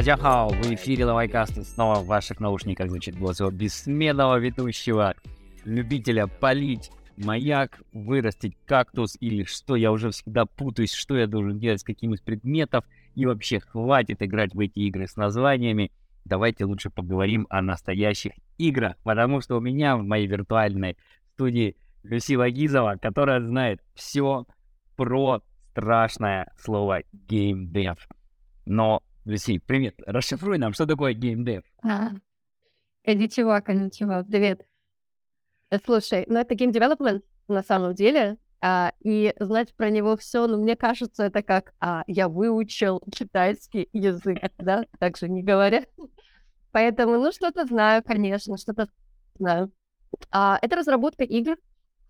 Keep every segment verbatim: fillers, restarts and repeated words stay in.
Тадяхао, в эфире Ловайкаст, снова в ваших наушниках звучит голос его бессменного ведущего, любителя полить маяк, вырастить кактус или что, я уже всегда путаюсь, что я должен делать с каким из предметов, и вообще хватит играть в эти игры с названиями, давайте лучше поговорим о настоящих играх, потому что у меня в моей виртуальной студии Люсила Гизова, которая знает все про страшное слово геймдев. Но, Люси, привет, расшифруй нам, что такое геймдев. А, коничева, коничева, привет. Слушай, ну это геймдевелопмент на самом деле, а, и знать про него все, ну мне кажется, это как а, я выучил китайский язык, да, так же не говоря. Поэтому, ну что-то знаю, конечно, что-то знаю. А, это разработка игр,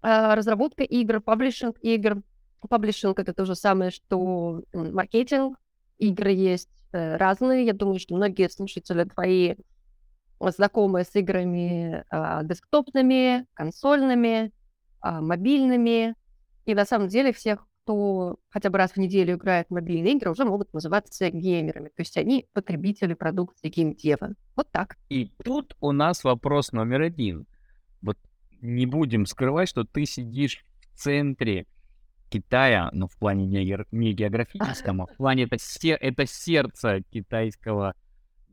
а, разработка игр, паблишинг игр. Паблишинг — это то же самое, что маркетинг. Игры есть э, разные. Я думаю, что многие слушатели твои знакомы с играми э, десктопными, консольными, э, мобильными. И на самом деле всех, кто хотя бы раз в неделю играет в мобильные игры, уже могут называться геймерами. То есть они потребители продукции геймдева. Вот так. И тут у нас вопрос номер один. Вот не будем скрывать, что ты сидишь в центре Китая, но в плане не географическом, а в плане это, се- это сердце китайского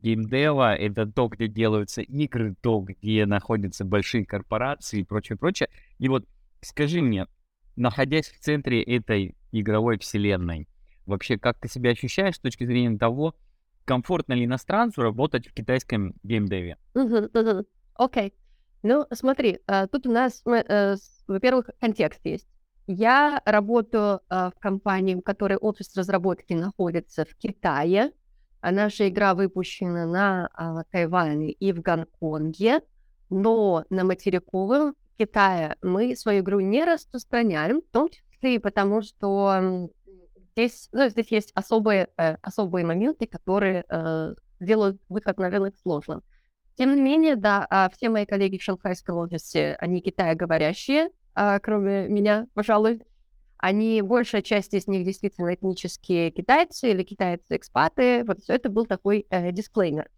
геймдева, это то, где делаются игры, то, где находятся большие корпорации и прочее, прочее. И вот скажи мне, находясь в центре этой игровой вселенной, вообще как ты себя ощущаешь с точки зрения того, комфортно ли иностранцу работать в китайском геймдеве? Окей. Okay. Ну, смотри, тут у нас, во-первых, контекст есть. Я работаю э, в компании, в которой офис разработки находится в Китае. А наша игра выпущена на э, Тайване и в Гонконге, но на материковом Китае мы свою игру не распространяем, в том числе и потому, что здесь, ну, здесь есть особые, э, особые моменты, которые э, делают выход на рынок сложным. Тем не менее, да, все мои коллеги в шанхайском офисе, они китайскоговорящие, кроме меня, пожалуй, они, большая часть из них действительно этнические китайцы или китайцы-экспаты. Вот все это был такой э, дисклеймер.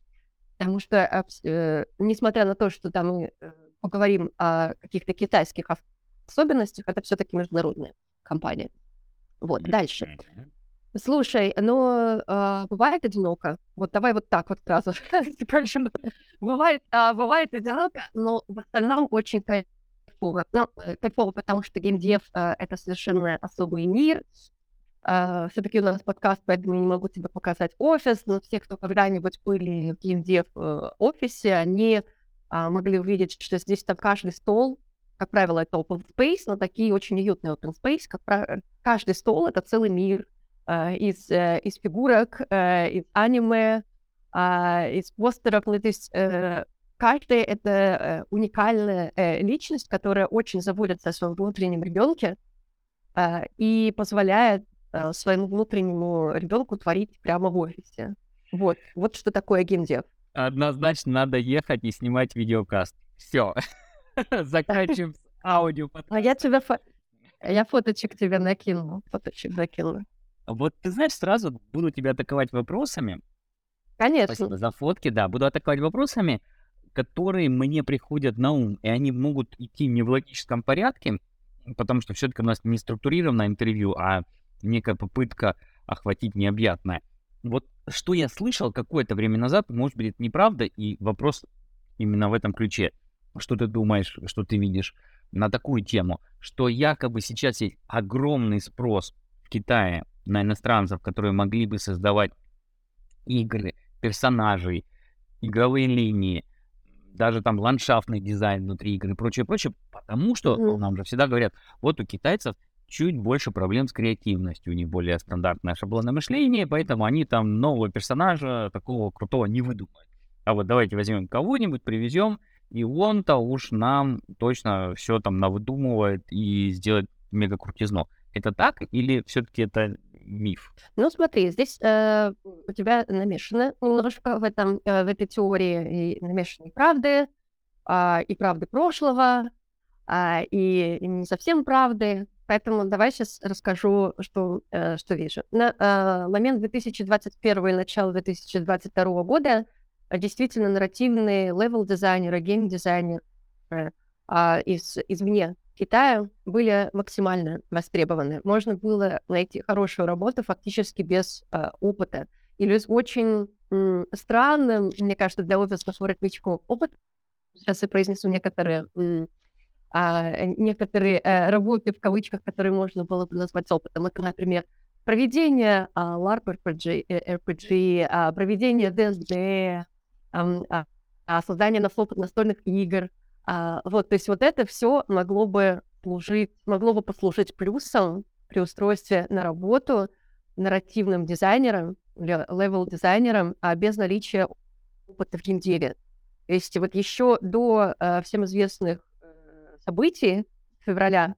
Потому что, э, несмотря на то, что там мы поговорим о каких-то китайских особенностях, это все-таки международная компания. Вот, дальше. Слушай, но э, бывает одиноко. Вот давай вот так вот сразу. Бывает, э, бывает одиноко, но в остальном очень Ну, кайфово, потому что геймдев э, — это совершенно особый мир. Э, все-таки у нас подкаст, поэтому не могу тебе показать офис, но все, кто когда-нибудь были в геймдев э, офисе, они э, могли увидеть, что здесь там каждый стол, как правило, это open space, но такие очень уютные open space, как правило, каждый стол — это целый мир э, из, э, из фигурок, э, из аниме, э, из постеров, ну, то есть... Э, Каждая — это уникальная личность, которая очень заботится о своем внутреннем ребенке и позволяет своему внутреннему ребенку творить прямо в офисе. Вот, вот что такое геймдев. Однозначно надо ехать и снимать видеокаст. Все, заканчиваем с аудиоподкастом. А я тебе я фоточек тебе накину, фоточек закину. Вот ты знаешь, сразу буду тебя атаковать вопросами. Конечно. Спасибо за фотки, да, буду атаковать вопросами, которые мне приходят на ум, и они могут идти не в логическом порядке, потому что все-таки у нас не структурированное интервью, а некая попытка охватить необъятное. Вот что я слышал какое-то время назад, может быть, это неправда, и вопрос именно в этом ключе. Что ты думаешь, что ты видишь на такую тему, что якобы сейчас есть огромный спрос в Китае на иностранцев, которые могли бы создавать игры, персонажей, игровые линии, даже там ландшафтный дизайн внутри игры и прочее, прочее, потому что mm. нам же всегда говорят, вот у китайцев чуть больше проблем с креативностью, у них более стандартное шаблонное мышление, поэтому они там нового персонажа такого крутого не выдумают. А вот давайте возьмем кого-нибудь, привезем, и он-то уж нам точно все там навыдумывает и сделает мега крутизну. Это так или все-таки это миф? Ну, смотри, здесь э, у тебя намешано немножко в, этом, э, в этой теории и намешаны правды, э, и правды прошлого, э, и, и не совсем правды. Поэтому давай сейчас расскажу, что, э, что вижу. На э, момент две тысячи двадцать первого и начало две тысячи двадцать второго года действительно нарративные левел-дизайнеры, гейм-дизайнеры э, из, извне Китая были максимально востребованы. Можно было найти хорошую работу фактически без э, опыта. Или с очень э, странным, мне кажется, для офисных воротничков опытом. Сейчас я произнесу некоторые... Э, А, некоторые а, работы, в кавычках, которые можно было бы назвать опытом. Это, например, проведение а, ларп эр пи джи, эр пи джи а, проведение ди эс ди, а, а, создание настольных игр. А, вот, то есть вот это все могло бы служить, могло бы послужить плюсом при устройстве на работу нарративным дизайнером, левел-дизайнером, а без наличия опыта в геймдеве. То есть вот еще до а, всем известных событий февраля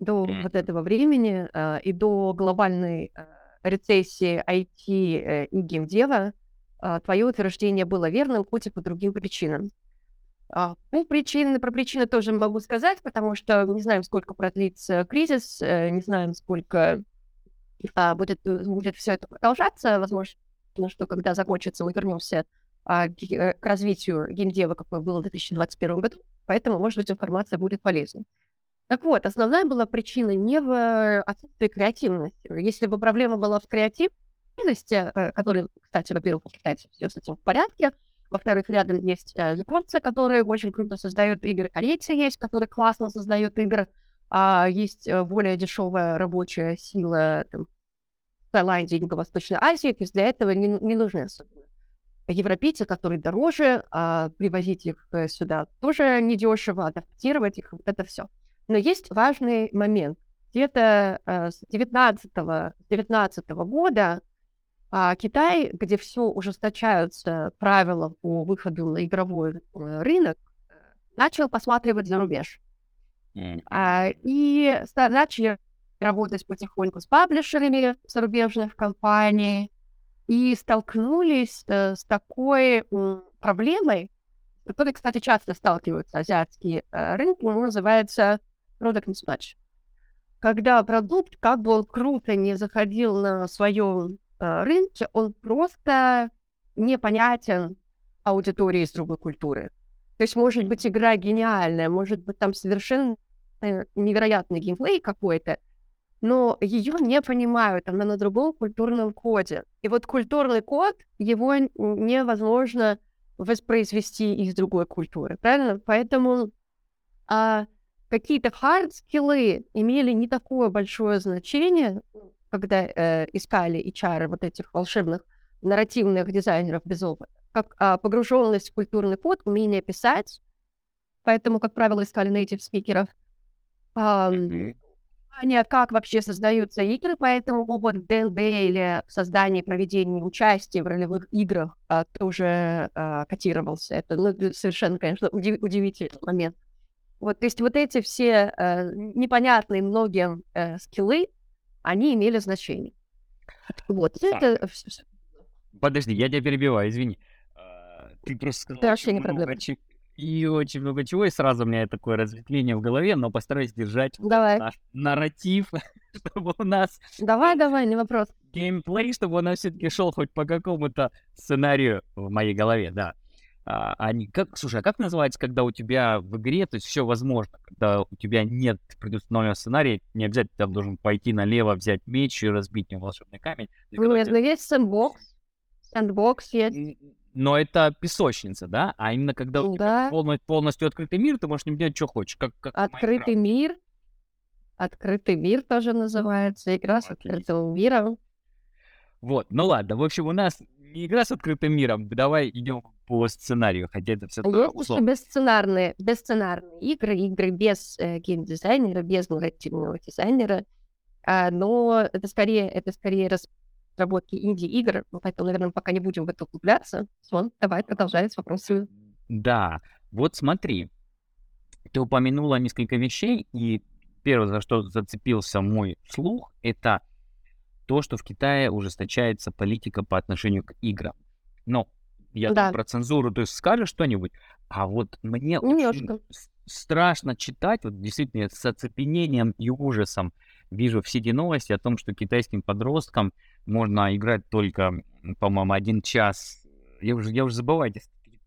до mm. вот этого времени э, и до глобальной э, рецессии ай ти э, и геймдева э, твое утверждение было верным, хоть и по другим причинам. А, ну, причины, про причины тоже могу сказать, потому что не знаем, сколько продлится кризис, э, не знаем, сколько э, будет, будет все это продолжаться. Возможно, что когда закончится, мы вернемся э, к, к развитию геймдева, какое было в две тысячи двадцать первом году. Поэтому, может быть, информация будет полезна. Так вот, основная была причина не в отсутствии креативности. Если бы проблема была в креативности, которая, кстати, во-первых, кстати, все с этим в порядке, во-вторых, рядом есть японцы, которые очень круто создают игры, корейцы есть, которые классно создают игры, а есть более дешевая рабочая сила там, в Таиланде и Юго-Восточной Азии, то есть для этого не, не нужны особенно. Европейцы, которые дороже, а привозить их сюда тоже недешево, адаптировать их, вот это все. Но есть важный момент. Где-то с девятнадцатого года Китай, где все ужесточаются правила по выходу на игровой рынок, начал посматривать за рубеж. Mm. И начали работать потихоньку с паблишерами зарубежных компаний, и столкнулись э, с такой э, проблемой, с которой, кстати, часто сталкиваются азиатские э, рынки, он называется product mismatch. Когда продукт, как бы он круто не заходил на своем э, рынке, он просто непонятен аудитории из другой культуры. То есть, может быть, игра гениальная, может быть, там совершенно невероятный геймплей какой-то, но ее не понимают, она на другом культурном коде. И вот культурный код, его невозможно воспроизвести из другой культуры, правильно? Поэтому а, какие-то хард-скиллы имели не такое большое значение, когда э, искали эйч ар вот этих волшебных нарративных дизайнеров без опыта, как а, погруженность в культурный код, умение писать. Поэтому, как правило, искали нейтив-спикеров. А, как вообще создаются игры, поэтому опыт ди энд ди или создание, проведение участия в ролевых играх а, тоже а, котировался. Это ну, совершенно, конечно, удив- удивительный момент. Вот, то есть вот эти все а, непонятные многим а, скиллы, они имели значение. Вот. Это... Подожди, я тебя перебиваю, извини. Ты просто сказал, да, очень много, и очень много чего, и сразу у меня такое разветвление в голове, но постараюсь держать наш нарратив, чтобы у нас... Давай, давай, не вопрос. Геймплей, чтобы у нас все-таки шел хоть по какому-то сценарию в моей голове, да. А, они, как, слушай, а как называется, когда у тебя в игре, то есть все возможно, когда у тебя нет предустановленного сценария, не обязательно ты там должен пойти налево, взять меч и разбить на волшебный камень. Ну, это тебя... есть сэндбокс, сэндбокс есть... Но это песочница, да? А именно когда у тебя да. полностью открытый мир, ты можешь не делать, что хочешь. Как, как открытый мир. Открытый мир тоже называется. Игра с открытым миром. Вот, ну ладно. В общем, у нас не игра с открытым миром. Давай идем по сценарию, хотя это все тоже условно. Бесценарные, бесценарные игры, игры без э, геймдизайнера, без нарративного дизайнера. А, но это скорее, это скорее раз... разработки инди-игр, поэтому, наверное, пока не будем в это углубляться. Слон, давай продолжай с вопросами. Да, вот смотри, ты упомянула несколько вещей, и первое, за что зацепился мой слух, это то, что в Китае ужесточается политика по отношению к играм. Но я да. про цензуру, ты скажешь что-нибудь, а вот мне немножко. Очень страшно читать, вот действительно с оцепенением и ужасом вижу все эти новости о том, что китайским подросткам можно играть только, по-моему, один час. Я уже, я уже забываю,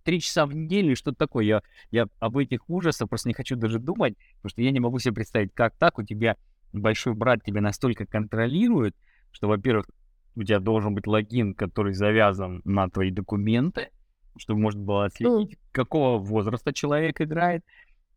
три часа в неделю, что-то такое. Я, я об этих ужасах просто не хочу даже думать, потому что я не могу себе представить, как так у тебя большой брат тебя настолько контролирует, что, во-первых, у тебя должен быть логин, который завязан на твои документы, чтобы можно было отследить, какого возраста человек играет,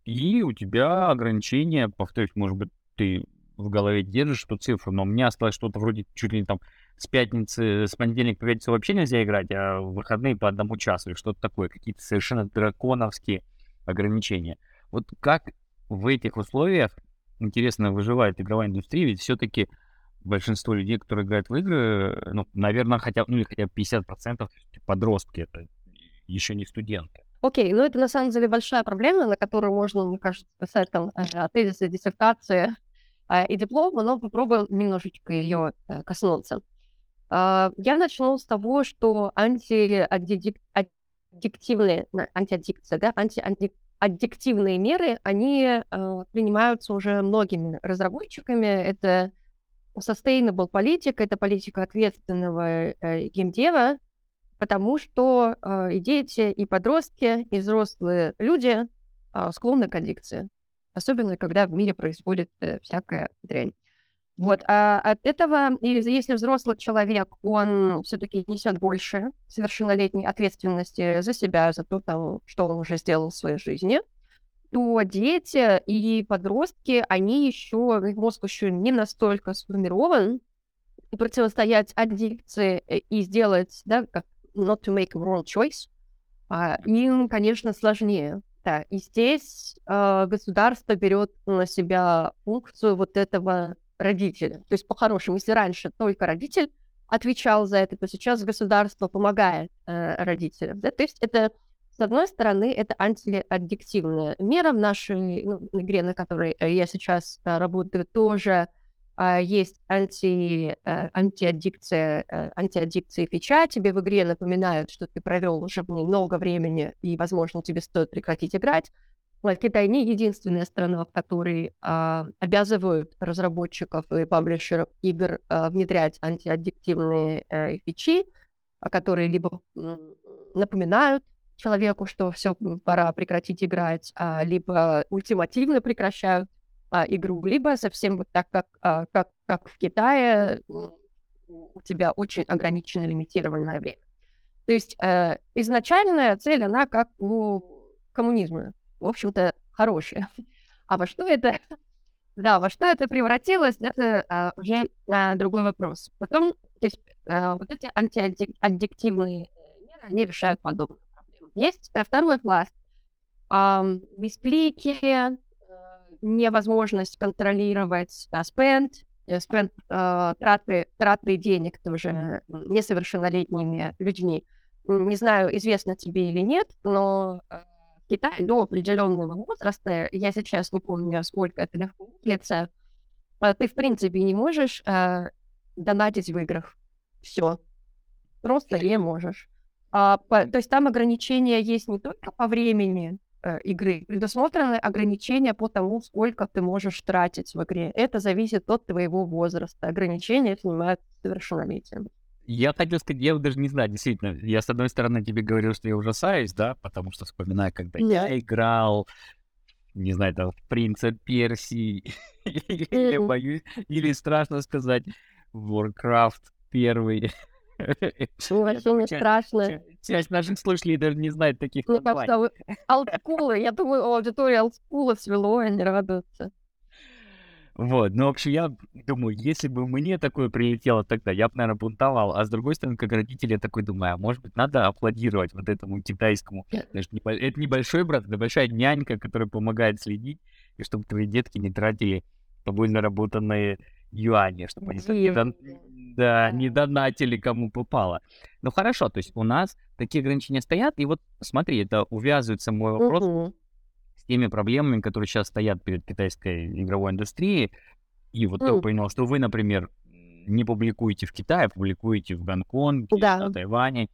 и у тебя ограничения, повторюсь, может быть, ты в голове держишь эту цифру, но у меня осталось что-то вроде чуть ли не там с пятницы, с понедельника по пятницу вообще нельзя играть, а в выходные по одному часу или что-то такое, какие-то совершенно драконовские ограничения. Вот как в этих условиях, интересно, выживает игровая индустрия, ведь все-таки большинство людей, которые играют в игры, ну, наверное, хотя, ну, или хотя бы пятьдесят процентов подростки, это еще не студенты. Окей, okay, ну это на самом деле большая проблема, на которую можно, мне кажется, писать там тезисы, диссертации и дипломы, но попробуем немножечко ее коснуться. Я начну с того, что антиаддиктивные, антиаддикция, да, антиаддиктивные меры, они принимаются уже многими разработчиками. Это sustainable политика, это политика ответственного геймдева, потому что э, и дети, и подростки, и взрослые люди э, склонны к аддикции. Особенно, когда в мире происходит э, всякая дрянь. Вот. А от этого, если взрослый человек, он все-таки несет больше совершеннолетней ответственности за себя, за то, там, что он уже сделал в своей жизни, то дети и подростки, они еще, их мозг еще не настолько сформирован, и противостоять аддикции и сделать, да, как not to make a wrong choice, им, конечно, сложнее. Да. И здесь э, государство берет на себя функцию вот этого родителя. То есть, по-хорошему, если раньше только родитель отвечал за это, то сейчас государство помогает э, родителям. Да? То есть, это, с одной стороны, это антиаддиктивная мера в нашей, ну, игре, на которой я сейчас да, работаю, тоже есть анти, антиаддикция, антиаддикция фича. Тебе в игре напоминают, что ты провел уже много времени, и, возможно, тебе стоит прекратить играть. Но Китай не единственная страна, в которой а, обязывают разработчиков и паблишеров игр а, внедрять антиаддиктивные а, фичи, которые либо напоминают человеку, что все, пора прекратить играть, а, либо ультимативно прекращают игру, либо совсем вот так, как, как, как в Китае, у тебя очень ограничено, лимитированное время. То есть э, изначальная цель, она как у коммунизма, в общем-то, хорошая. А во что это, да, во что это превратилось, это а, уже а, другой вопрос. Потом, то есть а, вот эти антиаддиктивные меры, они решают подобные проблемы. Есть а, второй пласт. А, бесплики, невозможность контролировать да, спенд, спенд э, траты, траты денег тоже несовершеннолетними людьми. Не знаю, известно тебе или нет, но в Китае до определенного возраста, я сейчас не помню, сколько это легко лет, ты, в принципе, не можешь э, донатить в играх. Все. Просто не можешь. А, по, то есть там ограничения есть не только по времени, игры. Предусмотрены ограничения по тому, сколько ты можешь тратить в игре. Это зависит от твоего возраста. Ограничения снимают совершеннолетие. Я хотел сказать, я даже не знаю, действительно, я с одной стороны тебе говорил, что я ужасаюсь, да, потому что вспоминаю, когда yeah. я играл, не знаю, там, в Prince of Persia, или боюсь, или страшно сказать, Warcraft первый. Очень страшно. Часть наших слушателей даже не знает таких названий. Олдскулы, я думаю, аудитория олдскула свело, они радуются. Вот, ну, в общем, я думаю, если бы мне такое прилетело тогда, я бы, наверное, бунтовал. А с другой стороны, как родитель, я такой думаю, а может быть, надо аплодировать вот этому китайскому. Это небольшой брат, это большая нянька, которая помогает следить, и чтобы твои детки не тратили тобой наработанные юани, чтобы они не, дон... да, не донатили кому попало. Ну хорошо, то есть у нас такие ограничения стоят, и вот смотри, это увязывается мой вопрос uh-huh. с теми проблемами, которые сейчас стоят перед китайской игровой индустрией. И вот uh-huh. я понял, что вы, например, не публикуете в Китае, публикуете в Гонконге, uh-huh. на Тайване.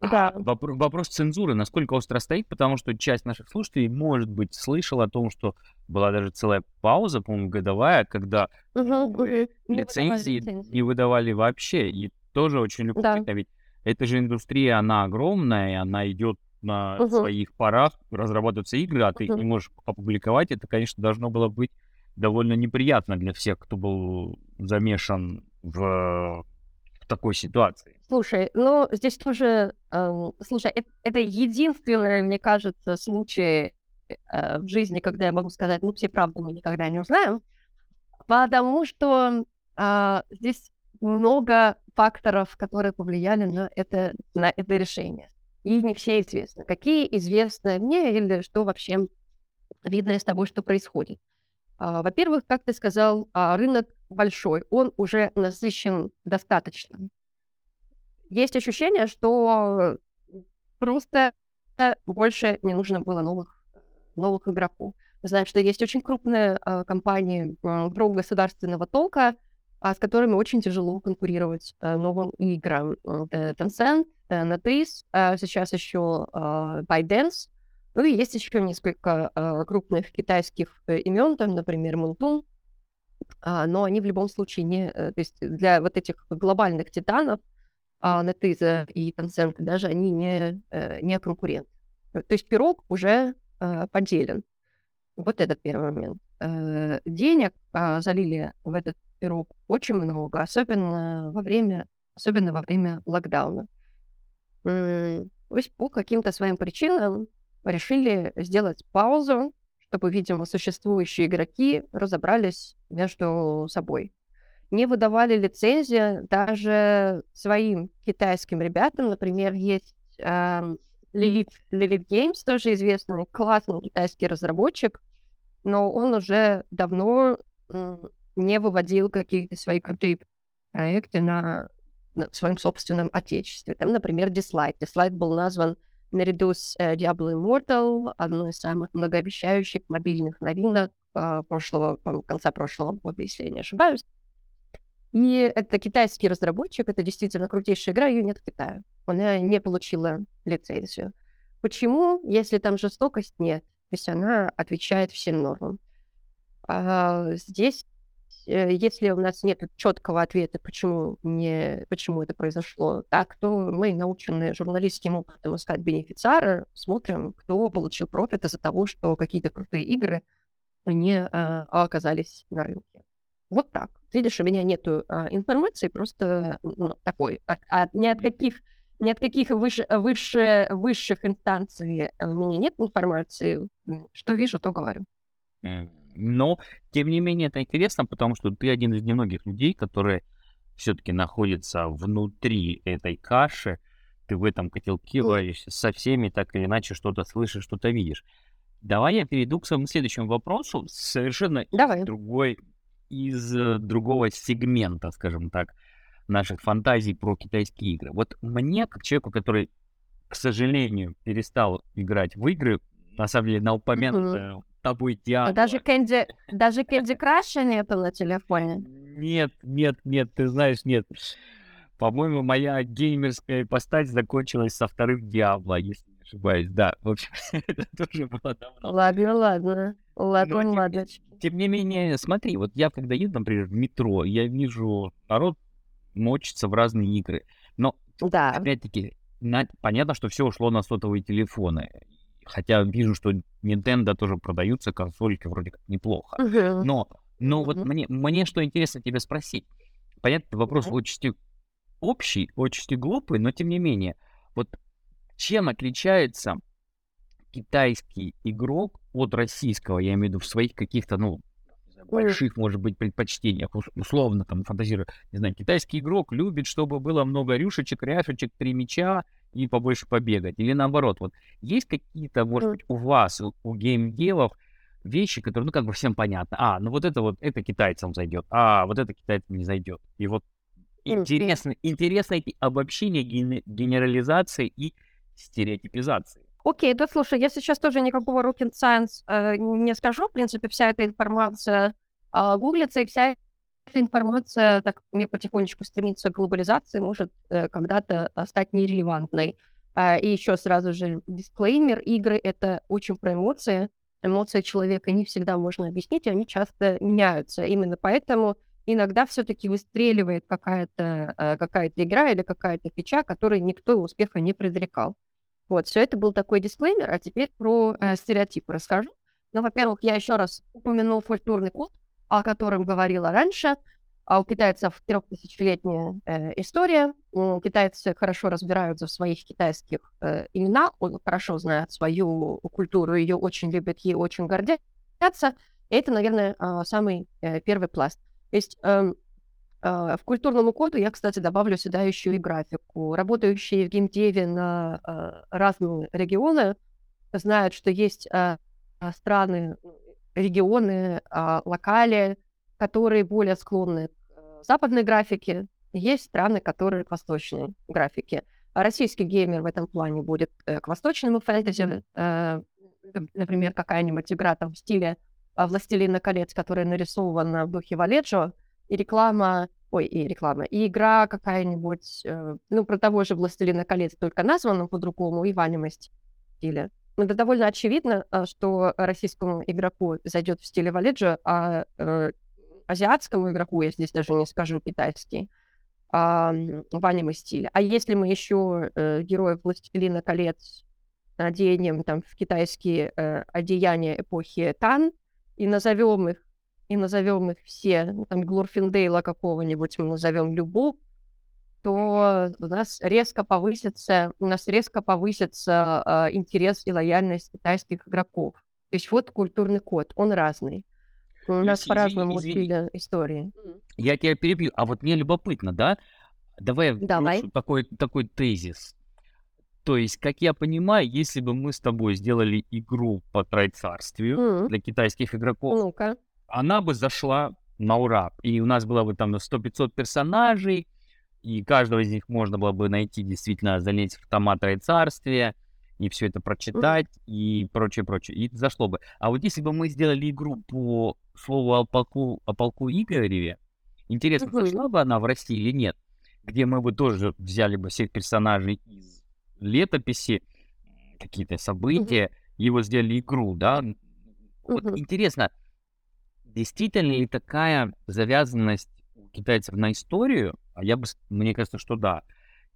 Да. Вопр- вопрос цензуры, насколько остро стоит, потому что часть наших слушателей, может быть, слышала о том, что была даже целая пауза, по-моему, годовая, когда угу. лицензии выдавали. не выдавали вообще. И тоже очень любопытно, да. ведь эта же индустрия, она огромная, и она идет на угу. своих парах, разрабатываются игры, а ты угу. не можешь опубликовать. Это, конечно, должно было быть довольно неприятно для всех, кто был замешан в... такой ситуации. Слушай, ну здесь тоже, э, слушай, это, это единственный, мне кажется, случай э, в жизни, когда я могу сказать, ну все правду мы никогда не узнаем, потому что э, здесь много факторов, которые повлияли на это, на это решение. И не все известны. Какие известны мне или что вообще видно из того, что происходит? Э, во-первых, как ты сказал, рынок большой, он уже насыщен достаточно. Есть ощущение, что просто больше не нужно было новых, новых игроков. Знаем, что есть очень крупные а, компании а, государственного толка, а, с которыми очень тяжело конкурировать а, новым играм. Это Tencent, NetEase, а сейчас еще а, ByteDance. Ну и есть еще несколько а, крупных китайских имен, там, например, Мунтун. Но они в любом случае не... То есть для вот этих глобальных титанов NetEase и Tencent даже они не, не конкуренты. То есть пирог уже поделен. Вот этот первый момент. Денег залили в этот пирог очень много, особенно во время, особенно во время локдауна. То есть по каким-то своим причинам решили сделать паузу, чтобы, видимо, существующие игроки разобрались между собой. Не выдавали лицензии даже своим китайским ребятам. Например, есть э, Лилиф эм Геймс, тоже известный, классный китайский разработчик, но он уже давно э, не выводил какие-то свои крутые проекты на, на своем собственном отечестве. Там, например, Dislyte. Dislyte был назван наряду с э, Diablo Immortal, одной из самых многообещающих мобильных новинок э, прошлого, по, конца прошлого года, если я не ошибаюсь. И это китайский разработчик, это действительно крутейшая игра, ее нет в Китае. Она не получила лицензию. Почему? Если там жестокость, нет. То есть она отвечает всем нормам. А здесь, э, если у нас нет четкого ответа, почему, не, почему это произошло, так, то мы, наученные журналистским опытом искать бенефициара, смотрим, кто получил профит из-за того, что какие-то крутые игры не а, оказались на рынке. Вот так. Видишь, у меня нету а, информации, просто ну, такой. А, а, ни от каких, ни от каких выше, выше, высших инстанций у меня нет информации. Что вижу, то говорю. Но, тем не менее, это интересно, потому что ты один из немногих людей, которые все-таки находятся внутри этой каши. Ты в этом котелке варишься со всеми, так или иначе что-то слышишь, что-то видишь. Давай я перейду к своему следующему вопросу, совершенно Давай. другой... из другого сегмента, скажем так, наших фантазий про китайские игры. Вот мне, как человеку, который, к сожалению, перестал играть в игры, на самом деле, на упомянутое mm-hmm. тобой Диабло. Даже Candy, даже Candy Crush нету на телефоне? Нет, нет, нет, ты знаешь, нет. По-моему, моя геймерская ипостась закончилась со вторым Диабло, если не ошибаюсь. Да, в общем, это тоже было давно. Ладно, ладно. Ладно, ладно. Тем не менее, смотри, вот я когда еду, например, в метро, я вижу, народ мочится в разные игры. Но, да. опять-таки, на... понятно, что все ушло на сотовые телефоны. Хотя вижу, что Nintendo тоже продаются, консольки вроде как неплохо. Uh-huh. Но, но uh-huh. вот мне, мне что интересно тебя спросить. Понятно, вопрос uh-huh. очень общий, очень глупый, но тем не менее. Вот чем отличается китайский игрок от российского, я имею в виду в своих каких-то, ну, больших, может быть, предпочтениях, условно, там, фантазирую, не знаю, китайский игрок любит, чтобы было много рюшечек, ряшечек, три мяча и побольше побегать, или наоборот, вот, есть какие-то, может быть, у вас, у, у геймдевов вещи, которые, ну, как бы всем понятно, а, ну, вот это вот, это китайцам зайдет, а, вот это китайцам не зайдет, и вот интересно, интересно эти обобщения, ген... генерализации и стереотипизации. Окей, okay, да, слушай, я сейчас тоже никакого rocket science э, не скажу. В принципе, вся эта информация э, гуглится, и вся эта информация, так мне потихонечку стремится к глобализации, может э, когда-то стать нерелевантной. И еще сразу же дисклеймер. Игры — это очень про эмоции. Эмоции человека не всегда можно объяснить, и они часто меняются. Именно поэтому иногда все-таки выстреливает какая-то, какая-то игра или какая-то фича, которой никто успеха не предрекал. Вот, все это был такой дисклеймер, а теперь про э, стереотипы расскажу. Ну, во-первых, я еще раз упомянул культурный код, о котором говорила раньше. А у китайцев трехтысячелетняя э, история. У китайцы хорошо разбираются в своих китайских э, именах, хорошо знают свою культуру, ее очень любят, ей очень гордятся. И это, наверное, э, самый э, первый пласт. То есть э, э, в культурному коду я, кстати, добавлю сюда еще и графику. Работающие в геймдеве на э, разные регионы знают, что есть э, страны, регионы, э, локали, которые более склонны к западной графике, есть страны, которые к восточной графике. А российский геймер в этом плане будет к восточному фэнтези, например, какая-нибудь игра там в стиле «Властелина колец», которая нарисована в духе Валеджо, и реклама, ой, и реклама, и игра какая-нибудь, ну, про того же «Властелина колец», только названа по-другому, и в аниме стиле. Это довольно очевидно, что российскому игроку зайдет в стиле Валеджо, а азиатскому игроку, я здесь даже не скажу китайский, а, в аниме-стиле. А если мы еще э, героев «Властелина колец» оденем там, в китайские э, одеяния эпохи Тан, и назовем их, и назовем их все, там, Глорфиндейла какого-нибудь мы назовем Любу, то у нас резко повысится, у нас резко повысится э, интерес и лояльность китайских игроков. То есть вот культурный код, он разный. У нас по-разному учили истории. Я тебя перебью, а вот мне любопытно, да? Давай, Давай. Такой, такой тезис. То есть, как я понимаю, если бы мы с тобой сделали игру по Трайцарствию mm. для китайских игроков, ну-ка, она бы зашла на ура. И у нас было бы там сто-пятьсот персонажей, и каждого из них можно было бы найти, действительно, залезть в тома Трайцарствия, и все это прочитать, mm. и прочее-прочее. И зашло бы. А вот если бы мы сделали игру по слову о полку, о полку Игореве, интересно, mm-hmm. зашла бы она в России или нет, где мы бы тоже взяли бы всех персонажей из летописи, какие-то события, mm-hmm. и вот сделали игру, да? Вот mm-hmm. интересно, действительно ли такая завязанность у китайцев на историю? А я бы, мне кажется, что да.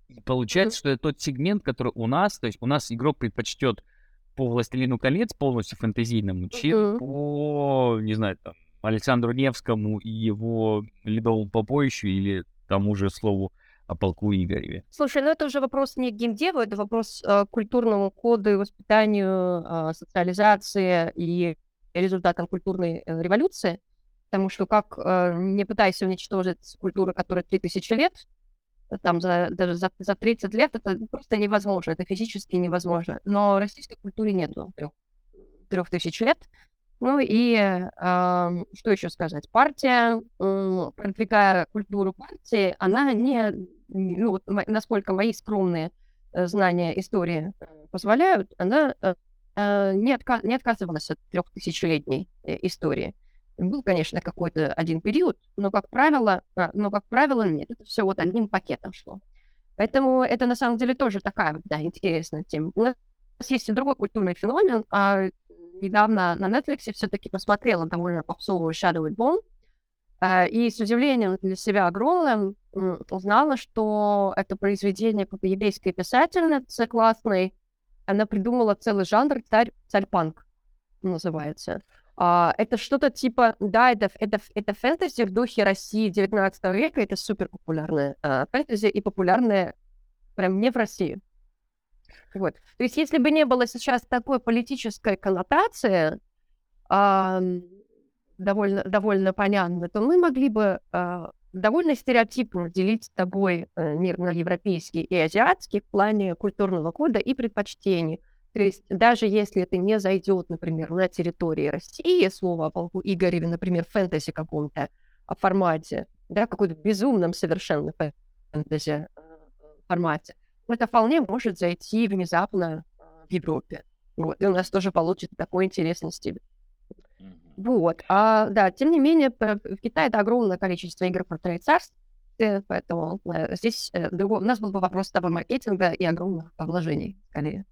И получается, mm-hmm. что это тот сегмент, который у нас, то есть у нас игрок предпочтет по «Властелину колец» полностью фэнтезийному, чем uh-huh. по, не знаю, там, Александру Невскому и его ледовому побоищу или тому же слову о полку Игореве. Слушай, ну это уже вопрос не к геймдеву, это вопрос э, к культурному коду, воспитанию, э, социализации и результатам культурной э, революции, потому что как э, не пытайся уничтожить культуру, которая три тысячи лет, там за, даже за, за тридцать лет это просто невозможно, это физически невозможно. Но в российской культуре нету трех тысяч лет. Ну и э, что еще сказать? Партия, э, продвигая культуру партии, она не... Ну, насколько мои скромные знания истории позволяют, она э, не, отка- не отказывалась от трехтысячелетней истории. Был, конечно, какой-то один период, но, как правило, но, как правило, нет. Это все вот одним пакетом шло. Поэтому это, на самом деле, тоже такая, да, интересная тема. У нас есть и другой культурный феномен. А недавно на Netflix все-таки посмотрела довольно попсовую Shadow and Bone. А, и с удивлением для себя огромным узнала, что это произведение еврейской писательницы классной. Она придумала целый жанр, царь, царь-панк называется. Uh, это что-то типа, да, это, это, это фэнтези в духе России девятнадцатого века, это супер популярное uh, фэнтези и популярное прям не в России. Вот. То есть если бы не было сейчас такой политической коннотации, uh, довольно, довольно понятно, то мы могли бы uh, довольно стереотипно делить с тобой uh, мир на европейский и азиатский в плане культурного кода и предпочтений. То есть даже если это не зайдет, например, на территории России, слово о полку Игореве, например, в фэнтези каком-то формате, да, какой-то безумном совершенно фэнтези формате, это вполне может зайти внезапно в Европе. Вот. И у нас тоже получится такой интересный стиль. Вот. А, да, тем не менее, в Китае это огромное количество игр про Трайцарствие, поэтому здесь у нас был бы вопрос с тобой маркетинга и огромных вложений, скорее.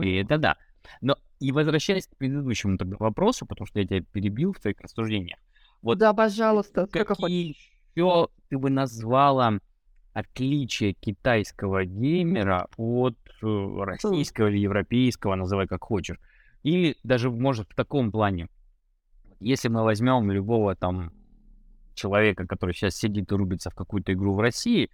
И это да. Но и возвращаясь к предыдущему тогда вопросу, потому что я тебя перебил в твоих рассуждениях. Вот да, пожалуйста. Какие еще ты бы назвала отличия китайского геймера от российского или европейского, называй как хочешь? Или даже, может, в таком плане, если мы возьмем любого там человека, который сейчас сидит и рубится в какую-то игру в России,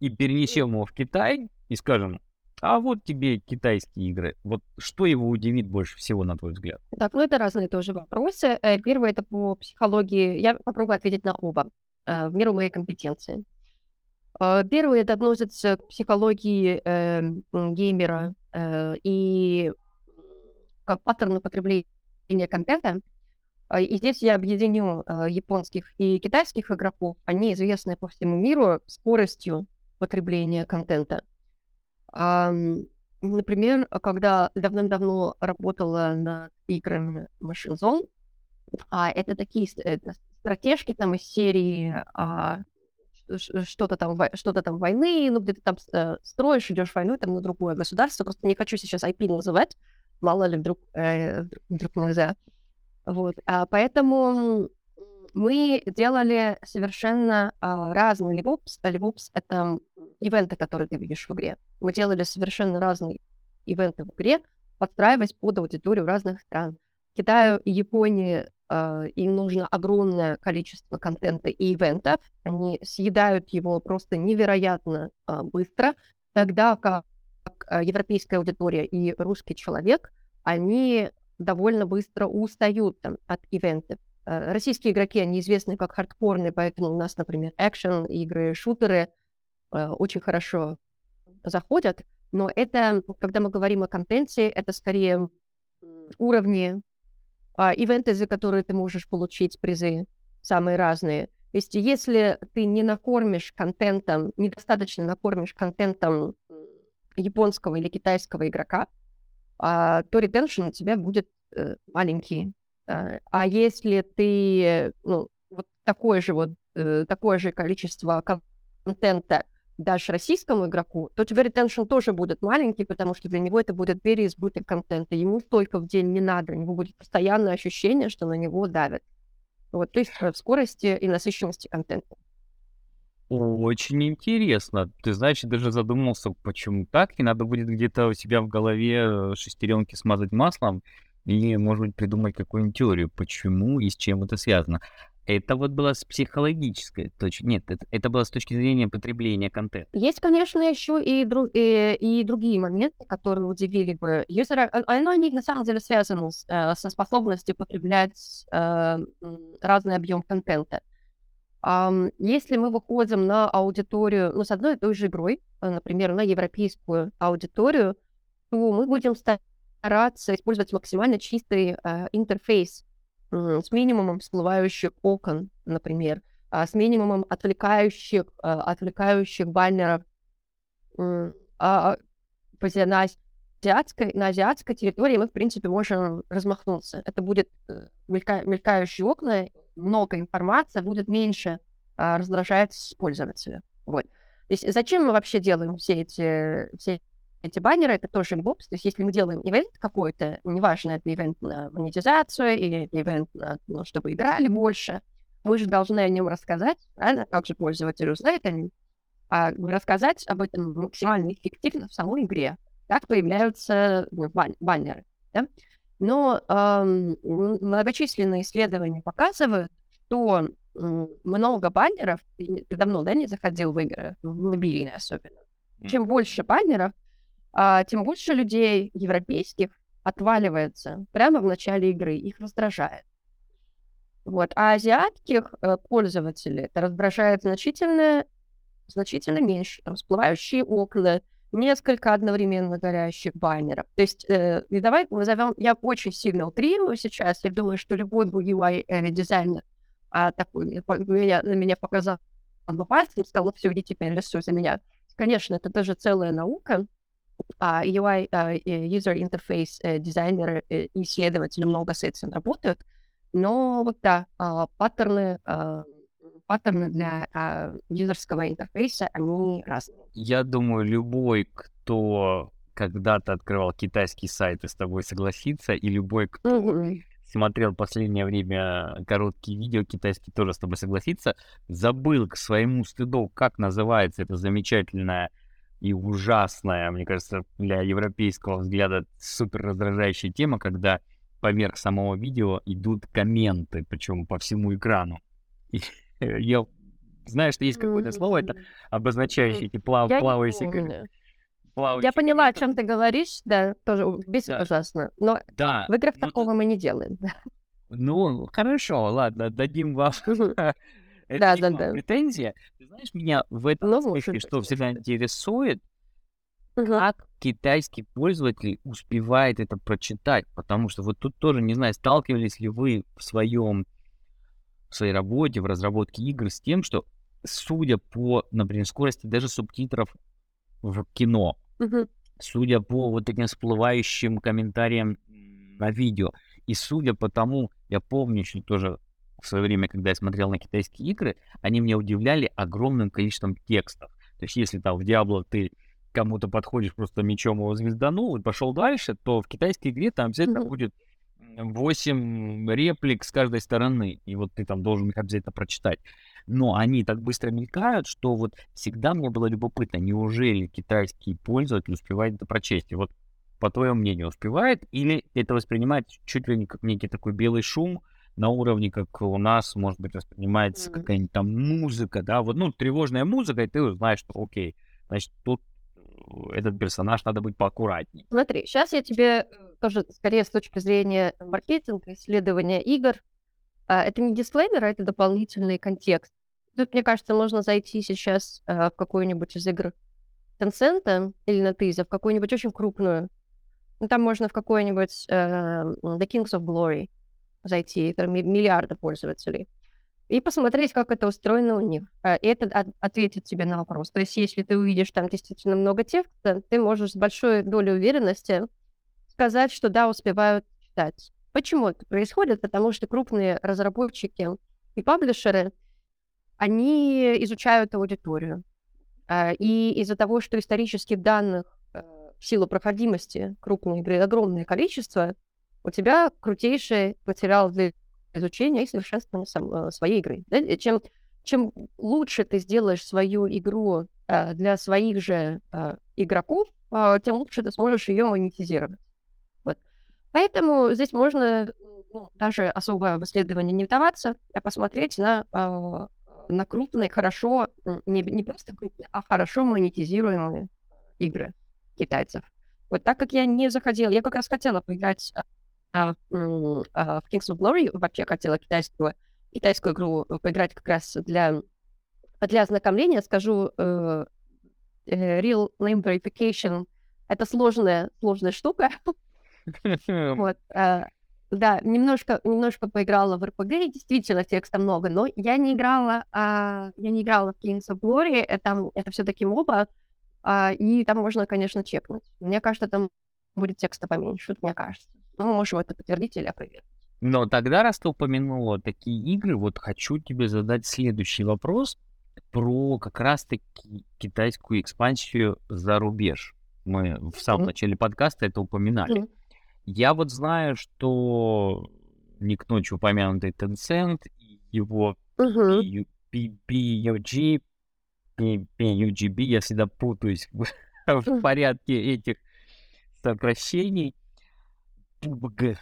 и перенесем его в Китай, и скажем, а вот тебе китайские игры. Вот что его удивит больше всего, на твой взгляд? Так, ну это разные тоже вопросы. Первый — это по психологии. Я попробую ответить на оба. В меру моей компетенции. Первый — это относится к психологии э, геймера э, и к паттерну потребления контента. И здесь я объединю э, японских и китайских игроков. Они известны по всему миру скоростью потребления контента. Um, например, когда давным-давно работала над играми Machine Zone, а это такие это стратежки там из серии а, что-то там, что-то там войны, ну где-то там строишь, идешь войну там на другое государство. Просто не хочу сейчас ай пи называть, мало ли вдруг, э, вдруг нельзя. Вот, а поэтому мы делали совершенно а, разные левопс. Левопс — это ивенты, которые ты видишь в игре. Мы делали совершенно разные ивенты в игре, подстраиваясь под аудиторию разных стран. Китаю и Японии э, им нужно огромное количество контента и ивентов. Они съедают его просто невероятно э, быстро, тогда как э, европейская аудитория и русский человек, они довольно быстро устают там, от ивентов. Э, российские игроки, они известны как хардкорные, поэтому у нас, например, экшен, игры, шутеры э, очень хорошо заходят, но это, когда мы говорим о контенте, это скорее уровни, а, ивенты, за которые ты можешь получить призы, самые разные. То есть если ты не накормишь контентом, недостаточно накормишь контентом японского или китайского игрока, а, то ретеншн у тебя будет э, маленький. А, а если ты ну, вот такое же, вот, э, такое же количество контента дашь российскому игроку, то тебе ретеншн тоже будет маленький, потому что для него это будет переизбыток контента. Ему столько в день не надо, у него будет постоянное ощущение, что на него давят. Вот, то есть в скорости и насыщенности контента. Очень интересно. Ты знаешь, я даже задумался, почему так, и надо будет где-то у себя в голове шестеренки смазать маслом и, может быть, придумать какую-нибудь теорию, почему и с чем это связано. Это вот было с психологической точки... Нет, это, это было с точки зрения потребления контента. Есть, конечно, еще и, дру... и, и другие моменты, которые удивили бы юзера. Но они, на самом деле, связаны с, со способностью потреблять э, разный объем контента. Um, если мы выходим на аудиторию, ну, с одной и той же игрой, например, на европейскую аудиторию, то мы будем стараться использовать максимально чистый э, интерфейс, с минимумом всплывающих окон, например, с минимумом отвлекающих, отвлекающих баннеров. А на азиатской, на азиатской территории мы, в принципе, можем размахнуться. Это будет мелька, мелькающие окна, много информации, будет меньше раздражать пользователя. Вот. То есть зачем мы вообще делаем все эти, все эти баннеры? Это тоже бобс. То есть если мы делаем ивент какой-то, неважно, это ивент на монетизацию или ивент, на, ну, чтобы играли больше, мы же должны о нем рассказать, правильно? Как же пользователь узнает о нем? А рассказать об этом максимально эффективно в самой игре. Так появляются бан- баннеры. Да? Но эм, многочисленные исследования показывают, что э, много баннеров, ты давно, да, не заходил в игры, в мобильные особенно, чем больше баннеров, тем больше людей европейских отваливается прямо в начале игры, их раздражает. Вот. А азиатских пользователей это раздражает значительно, значительно меньше. Там всплывающие окна, несколько одновременно горящих баннеров. То есть, э, и давай назовем, я очень сильно утрирую сейчас, я думаю, что любой ю ай-дизайнер а, такой, меня, меня показал пальцем, сказал, все, иди теперь рисуй за меня. Конечно, это тоже целая наука. Uh, ю ай, uh, user interface uh, дизайнеры и uh, исследователи много с этим работают, но вот да, uh, паттерны uh, паттерны для а, юзерского интерфейса, они разные. Я думаю, любой, кто когда-то открывал китайский сайт, и с тобой согласится, и любой, кто mm-hmm. смотрел в последнее время короткие видео китайские, тоже с тобой согласится, забыл к своему стыду, как называется это замечательное и ужасная, мне кажется, для европейского взгляда супер раздражающая тема, когда поверх самого видео идут комменты, причем по всему экрану. И я знаю, что есть какое-то слово, это обозначающее эти плав, плавающие... Плавающие... Я поняла, о чем ты говоришь, да, тоже бесит ужасно, но да, в играх но... такого мы не делаем. Ну, хорошо, ладно, дадим вам... Это да, да, да. претензия. Ты знаешь, меня в этом ну, смысле, что всегда интересует, угу. как китайский пользователь успевает это прочитать, потому что вот тут тоже, не знаю, сталкивались ли вы в своем, в своей работе, в разработке игр с тем, что, судя по, например, скорости даже субтитров в кино, угу. судя по вот этим всплывающим комментариям на видео, и судя по тому, я помню, что тоже в свое время, когда я смотрел на китайские игры, они меня удивляли огромным количеством текстов. То есть, если там в Diablo ты кому-то подходишь, просто мечом его звезданул и пошел дальше, то в китайской игре там обязательно mm-hmm. будет восемь реплик с каждой стороны, и вот ты там должен их обязательно прочитать. Но они так быстро мелькают, что вот всегда мне было любопытно, неужели китайский пользователь успевает это прочесть? И вот, по твоему мнению, успевает, или это воспринимает чуть ли не как некий такой белый шум, на уровне, как у нас, может быть, воспринимается mm-hmm. какая-нибудь там музыка, да, вот, ну, тревожная музыка, и ты знаешь, что окей, значит, тут этот персонаж надо быть поаккуратнее. Смотри, сейчас я тебе тоже, скорее, с точки зрения маркетинга, исследования игр, это не дисклеймер, а это дополнительный контекст. Тут, мне кажется, можно зайти сейчас в какую-нибудь из игр Tencent или NetEase, в какую-нибудь очень крупную. Ну, там можно в какой-нибудь The Kings of Glory зайти, миллиарды пользователей, и посмотреть, как это устроено у них. И это ответит тебе на вопрос. То есть, если ты увидишь там действительно много текста, ты можешь с большой долей уверенности сказать, что да, успевают читать. Почему это происходит? Потому что крупные разработчики и паблишеры, они изучают аудиторию. И из-за того, что исторических данных в силу проходимости крупной игры огромное количество, у тебя крутейший материал для изучения и совершенствования сам, своей игры. Да? Чем, чем лучше ты сделаешь свою игру э, для своих же э, игроков, э, тем лучше ты сможешь ее монетизировать. Вот. Поэтому здесь можно ну, даже особо в исследование не вдаваться, а посмотреть на, э, на крупные, хорошо, не, не просто крупные, а хорошо монетизируемые игры китайцев. Вот так как я не заходила, я как раз хотела поиграть А, а, в Kings of Glory, вообще хотела китайскую, китайскую игру поиграть как раз для, для ознакомления. Скажу, э, Real Name Verification — это сложная, сложная штука. Вот, э, да, немножко, немножко поиграла в эр пи джи, действительно, текста много, но я не играла, э, я не играла в Kings of Glory, это, это все-таки моба, э, и там можно, конечно, чекнуть. Мне кажется, там будет текста поменьше, мне кажется. Ну, мы можем это подтвердить или опровергнуть. Но тогда, раз ты упомянула такие игры, вот хочу тебе задать следующий вопрос про как раз-таки китайскую экспансию за рубеж. Мы в самом mm-hmm. начале подкаста это упоминали. Mm-hmm. Я вот знаю, что не к ночи упомянутый Tencent, его mm-hmm. пи ю джи, пи ю джи би, я всегда путаюсь в, в порядке этих сокращений, пи ю би джи.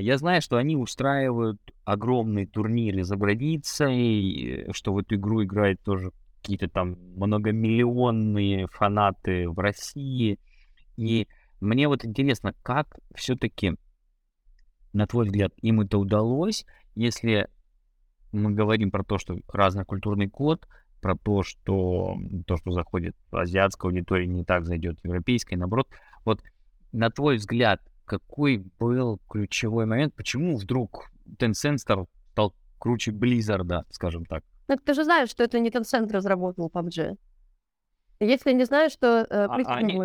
Я знаю, что они устраивают огромные турниры за границей, что в эту игру играют тоже какие-то там многомиллионные фанаты в России. И мне вот интересно, как все-таки, на твой взгляд, им это удалось, если мы говорим про то, что разнокультурный код, про то, что то, что заходит в азиатскую аудиторию, не так зайдет в европейскую, наоборот. Вот, на твой взгляд, какой был ключевой момент? Почему вдруг Tencent стал, стал круче Blizzard, скажем так? Ну, ты же знаешь, что это не Tencent разработал пабг. Если не знаешь, то... Uh, а, они...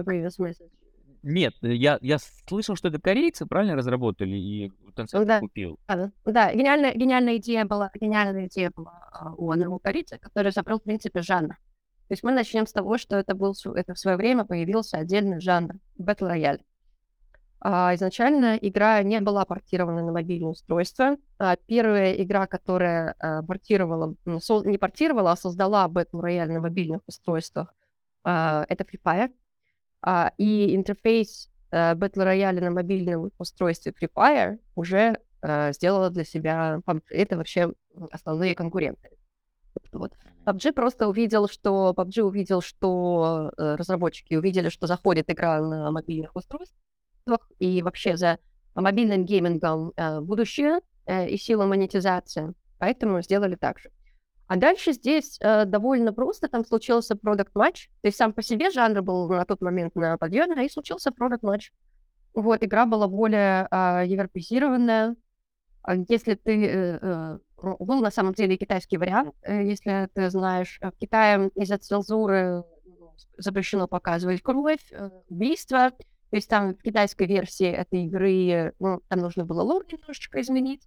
Нет, я, я слышал, что это корейцы правильно разработали, и Tencent да. купил. Да, да. Гениальная, гениальная идея была, гениальная идея была у одного корейца, который забрал, в принципе, жанр. То есть мы начнем с того, что это, был, это в свое время появился отдельный жанр Battle Royale. А, изначально игра не была портирована на мобильные устройства. А, первая игра, которая а, портировала, со, не портировала, а создала Battle Royale на мобильных устройствах, а, это Free Fire. Uh, и интерфейс uh, Battle Royale на мобильном устройстве Free Fire уже uh, сделала для себя пабг. Это вообще основные конкуренты. Вот. пабг просто увидел, что... пабг увидел, что uh, разработчики увидели, что заходит игра на мобильных устройствах, и вообще за мобильным геймингом uh, будущее uh, и сила монетизации. Поэтому сделали так же. А дальше здесь э, довольно просто, там случился продакт-матч, то есть сам по себе жанр был на тот момент на подъеме, и случился продакт-матч. Вот, игра была более э, европеизированная. Если ты... Э, э, был на самом деле китайский вариант, э, если ты знаешь. В Китае из-за цензуры запрещено показывать кровь, э, убийство. То есть там в китайской версии этой игры, ну, там нужно было лор немножечко изменить.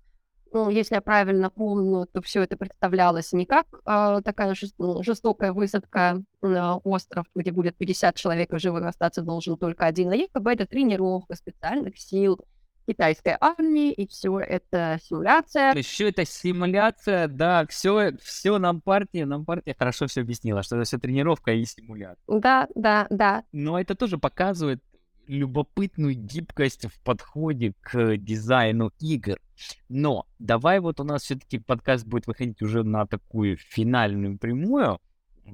Ну, если я правильно помню, то все это представлялось не как а, такая жестокая высадка на остров, где будет пятьдесят человек, в живых остаться должен только один, а якобы это тренировка специальных сил китайской армии, и все это симуляция. Еще это симуляция, да, все, все нам партия, нам партия хорошо все объяснила, что это все тренировка и симуляция. Да, да, да. Но это тоже показывает любопытную гибкость в подходе к дизайну игр. Но давай вот у нас все-таки подкаст будет выходить уже на такую финальную прямую.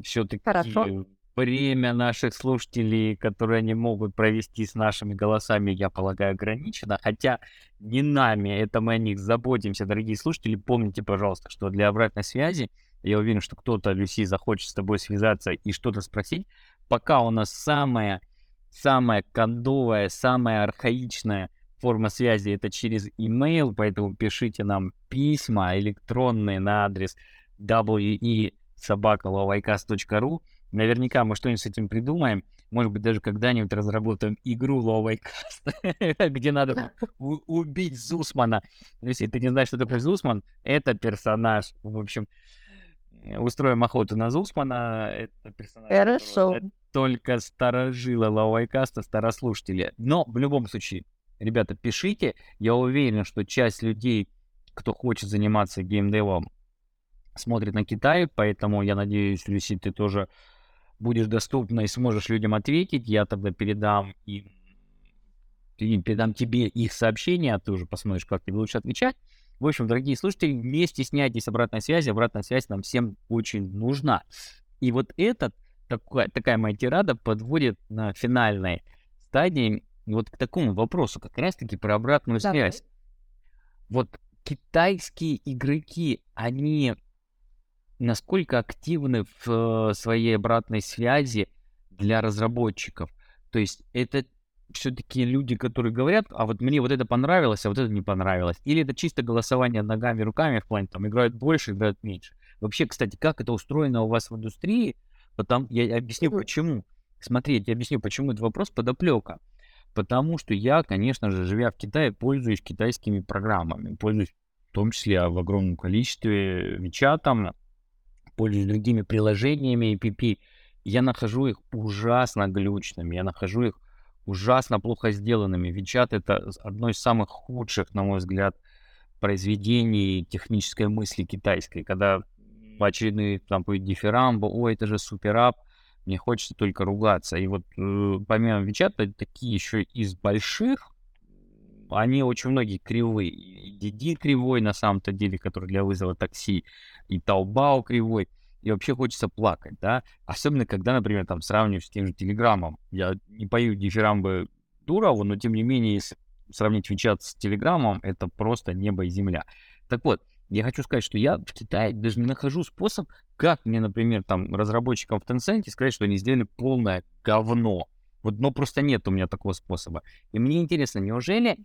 Все-таки хорошо. Время наших слушателей, которые они могут провести с нашими голосами, я полагаю, ограничено. Хотя не нами, это мы о них заботимся. Дорогие слушатели, помните, пожалуйста, что для обратной связи, я уверен, что кто-то, Люси, захочет с тобой связаться и что-то спросить. Пока у нас самая Самая кондовая, самая архаичная форма связи — это через имейл, поэтому пишите нам письма электронные на адрес дабл ю и собака ловайкаст точка ру. Наверняка мы что-нибудь с этим придумаем. Может быть, даже когда-нибудь разработаем игру Ловайкаст, где надо убить Зусмана. Если ты не знаешь, что такое Зусман, это персонаж. В общем, устроим охоту на Зусмана. Это персонаж. Хорошо. Только старожилы Ловайкаста, старослушатели. Но в любом случае, ребята, пишите. Я уверен, что часть людей, кто хочет заниматься геймдевом, смотрит на Китай. Поэтому я надеюсь, Люси, ты тоже будешь доступна и сможешь людям ответить. Я тогда передам им, передам тебе их сообщения. Ты уже посмотришь, как тебе лучше отвечать. В общем, дорогие слушатели, не стесняйтесь обратной связи. Обратная связь нам всем очень нужна. И вот этот Такая, такая моя тирада подводит на финальной стадии вот к такому вопросу, как раз-таки про обратную да. связь. Вот китайские игроки, они насколько активны в своей обратной связи для разработчиков? То есть это все-таки люди, которые говорят, а вот мне вот это понравилось, а вот это не понравилось. Или это чисто голосование ногами, руками в плане, там, играют больше, играют меньше. Вообще, кстати, как это устроено у вас в индустрии? Потом, я объясню, почему. Смотри, я объясню, почему этот вопрос подоплека. Потому что я, конечно же, живя в Китае, пользуюсь китайскими программами. Пользуюсь в том числе в огромном количестве WeChat, пользуюсь другими приложениями эй пи пи. Я нахожу их ужасно глючными, я нахожу их ужасно плохо сделанными. WeChat — это одно из самых худших, на мой взгляд, произведений технической мысли китайской, когда... очередные там будет дифирамбо, ой, это же суперап, мне хочется только ругаться. И вот э, помимо WeChat, такие еще из больших, они очень многие кривые. И Диди кривой на самом-то деле, который для вызова такси, и Taobao кривой, и вообще хочется плакать, да. Особенно, когда, например, там сравниваю с тем же Телеграмом. Я не пою дифирамбы Дурову, но тем не менее, если сравнить WeChat с Телеграмом, это просто небо и земля. Так вот, я хочу сказать, что я в Китае даже не нахожу способ, как мне, например, там, разработчикам в Tencent сказать, что они сделали полное говно. Вот, но просто нет у меня такого способа. И мне интересно, неужели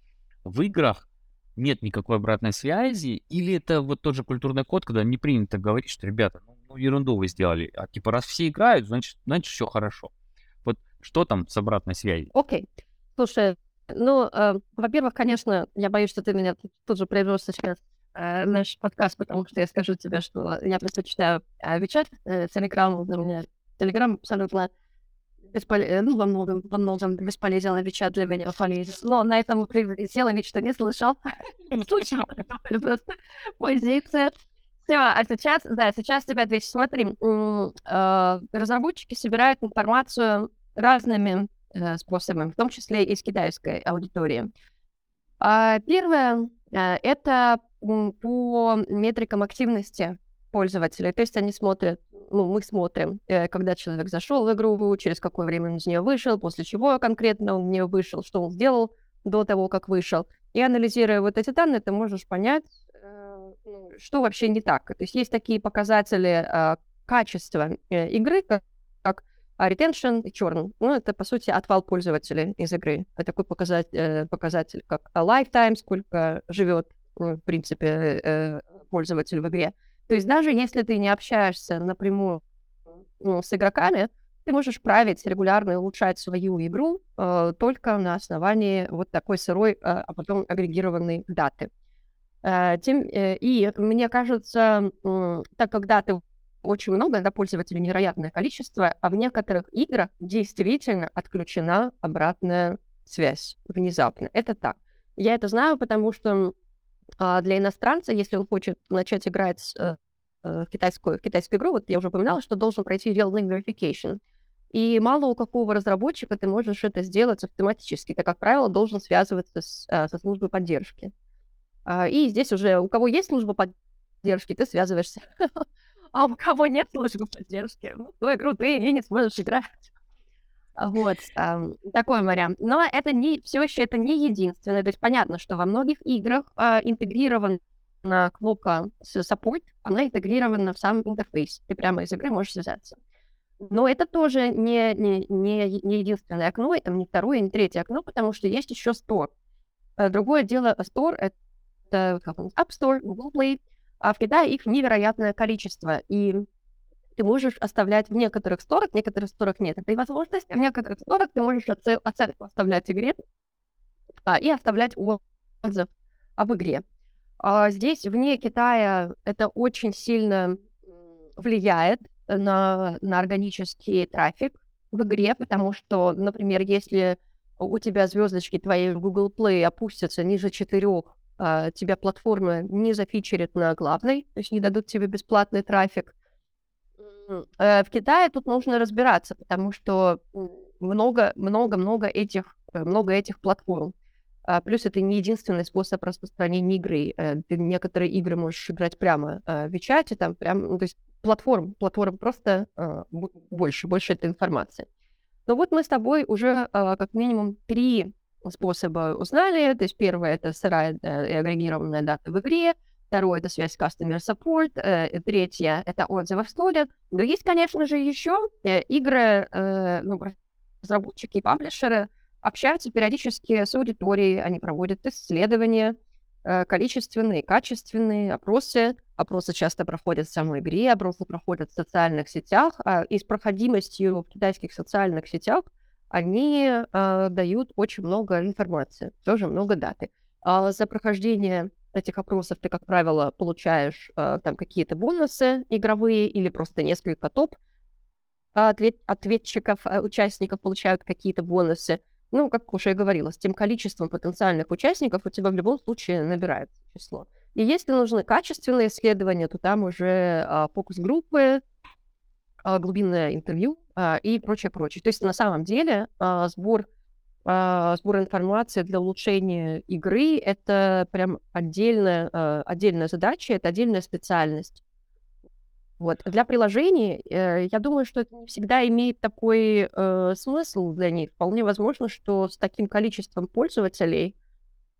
в играх нет никакой обратной связи? Или это вот тот же культурный код, когда не принято говорить, что, ребята, ну, ерунду вы сделали. А типа, раз все играют, значит, значит все хорошо. Вот что там с обратной связью? Окей. Okay. Слушай, ну, э, во-первых, конечно, я боюсь, что ты меня тут же прервешься сейчас э, наш подкаст, потому что я скажу тебе, что я предпочитаю э, WeChat, э, Telegram, для меня Telegram абсолютно беспол... ну, во многом, во многом бесполезен, а WeChat для меня полезен. Но на этом сделал вид, что не слышал. Не слышал. Позиция. Все, а сейчас, да, сейчас тебя отвечу. Смотри, разработчики собирают информацию разными способами, в том числе и с китайской аудитории. Первое — это по метрикам активности пользователей. То есть они смотрят, ну, мы смотрим, когда человек зашел в игру, через какое время он из нее вышел, после чего конкретно он в нее вышел, что он сделал до того, как вышел. И анализируя вот эти данные, ты можешь понять, что вообще не так. То есть есть такие показатели качества игры, как retention и churn. Ну, это, по сути, отвал пользователей из игры. Это такой показатель, показатель как lifetime, сколько живет, в принципе, пользователь в игре. То есть даже если ты не общаешься напрямую ну, с игроками, ты можешь править регулярно и улучшать свою игру э, только на основании вот такой сырой, э, а потом агрегированной даты. Э, тем, э, и мне кажется, э, так как даты очень много, да, пользователей невероятное количество, а в некоторых играх действительно отключена обратная связь внезапно. Это так. Я это знаю, потому что э, для иностранца, если он хочет начать играть э, э, в, китайскую, в китайскую игру, вот я уже упоминала, что должен пройти real-name verification. И мало у какого разработчика ты можешь это сделать автоматически. Ты, как правило, должен связываться с, со службой поддержки. И здесь уже у кого есть служба поддержки, ты связываешься. А у кого нет службы поддержки, в игру ты и не сможешь играть. Вот. Такой вариант. Но это не, все еще это не единственное. То есть понятно, что во многих играх интегрирована кнопка support, она интегрирована в сам интерфейс. Ты прямо из игры можешь связаться. Но это тоже не, не, не, не единственное окно, это не второе, не третье окно, потому что есть еще Store. Другое дело, Store — это App Store, Google Play, а в Китае их невероятное количество. И ты можешь оставлять в некоторых сторах, в некоторых сторах нет этой возможности, в некоторых сторах ты можешь оценку оставлять в игре а, и оставлять отзыв об игре. А здесь, вне Китая, это очень сильно влияет на, на органический трафик в игре, потому что, например, если у тебя звездочки твоей в Google Play опустятся ниже четырех, а, тебя платформа не зафичерит на главной, то есть не дадут тебе бесплатный трафик. А в Китае тут нужно разбираться, потому что много-много-много этих, много этих платформ. А плюс это не единственный способ распространения игры. Ты некоторые игры можешь играть прямо в WeChat, там прям, то есть платформ, платформ просто больше, больше этой информации. Но вот мы с тобой уже как минимум три способа узнали. То есть первое — это сырая и агрегированная дата в игре. Второе — это связь с Customer Support. Третье — это отзывы в сторе. Но есть, конечно же, еще игры, ну, разработчики и паблишеры общаются периодически с аудиторией, они проводят исследования, количественные, качественные опросы. Опросы часто проходят в самой игре, опросы проходят в социальных сетях. И с проходимостью в китайских социальных сетях они дают очень много информации, тоже много даты. За прохождение этих опросов ты, как правило, получаешь там какие-то бонусы игровые или просто несколько топ ответ- ответчиков, участников получают какие-то бонусы. Ну, как уже и говорила, с тем количеством потенциальных участников у тебя в любом случае набирается число. И если нужны качественные исследования, то там уже а, фокус-группы, а, глубинное интервью а, и прочее-прочее. То есть на самом деле а, сбор, а, сбор информации для улучшения игры — это прям отдельная, а, отдельная задача, это отдельная специальность. Вот. Для приложений, э, я думаю, что это не всегда имеет такой э, смысл для них. Вполне возможно, что с таким количеством пользователей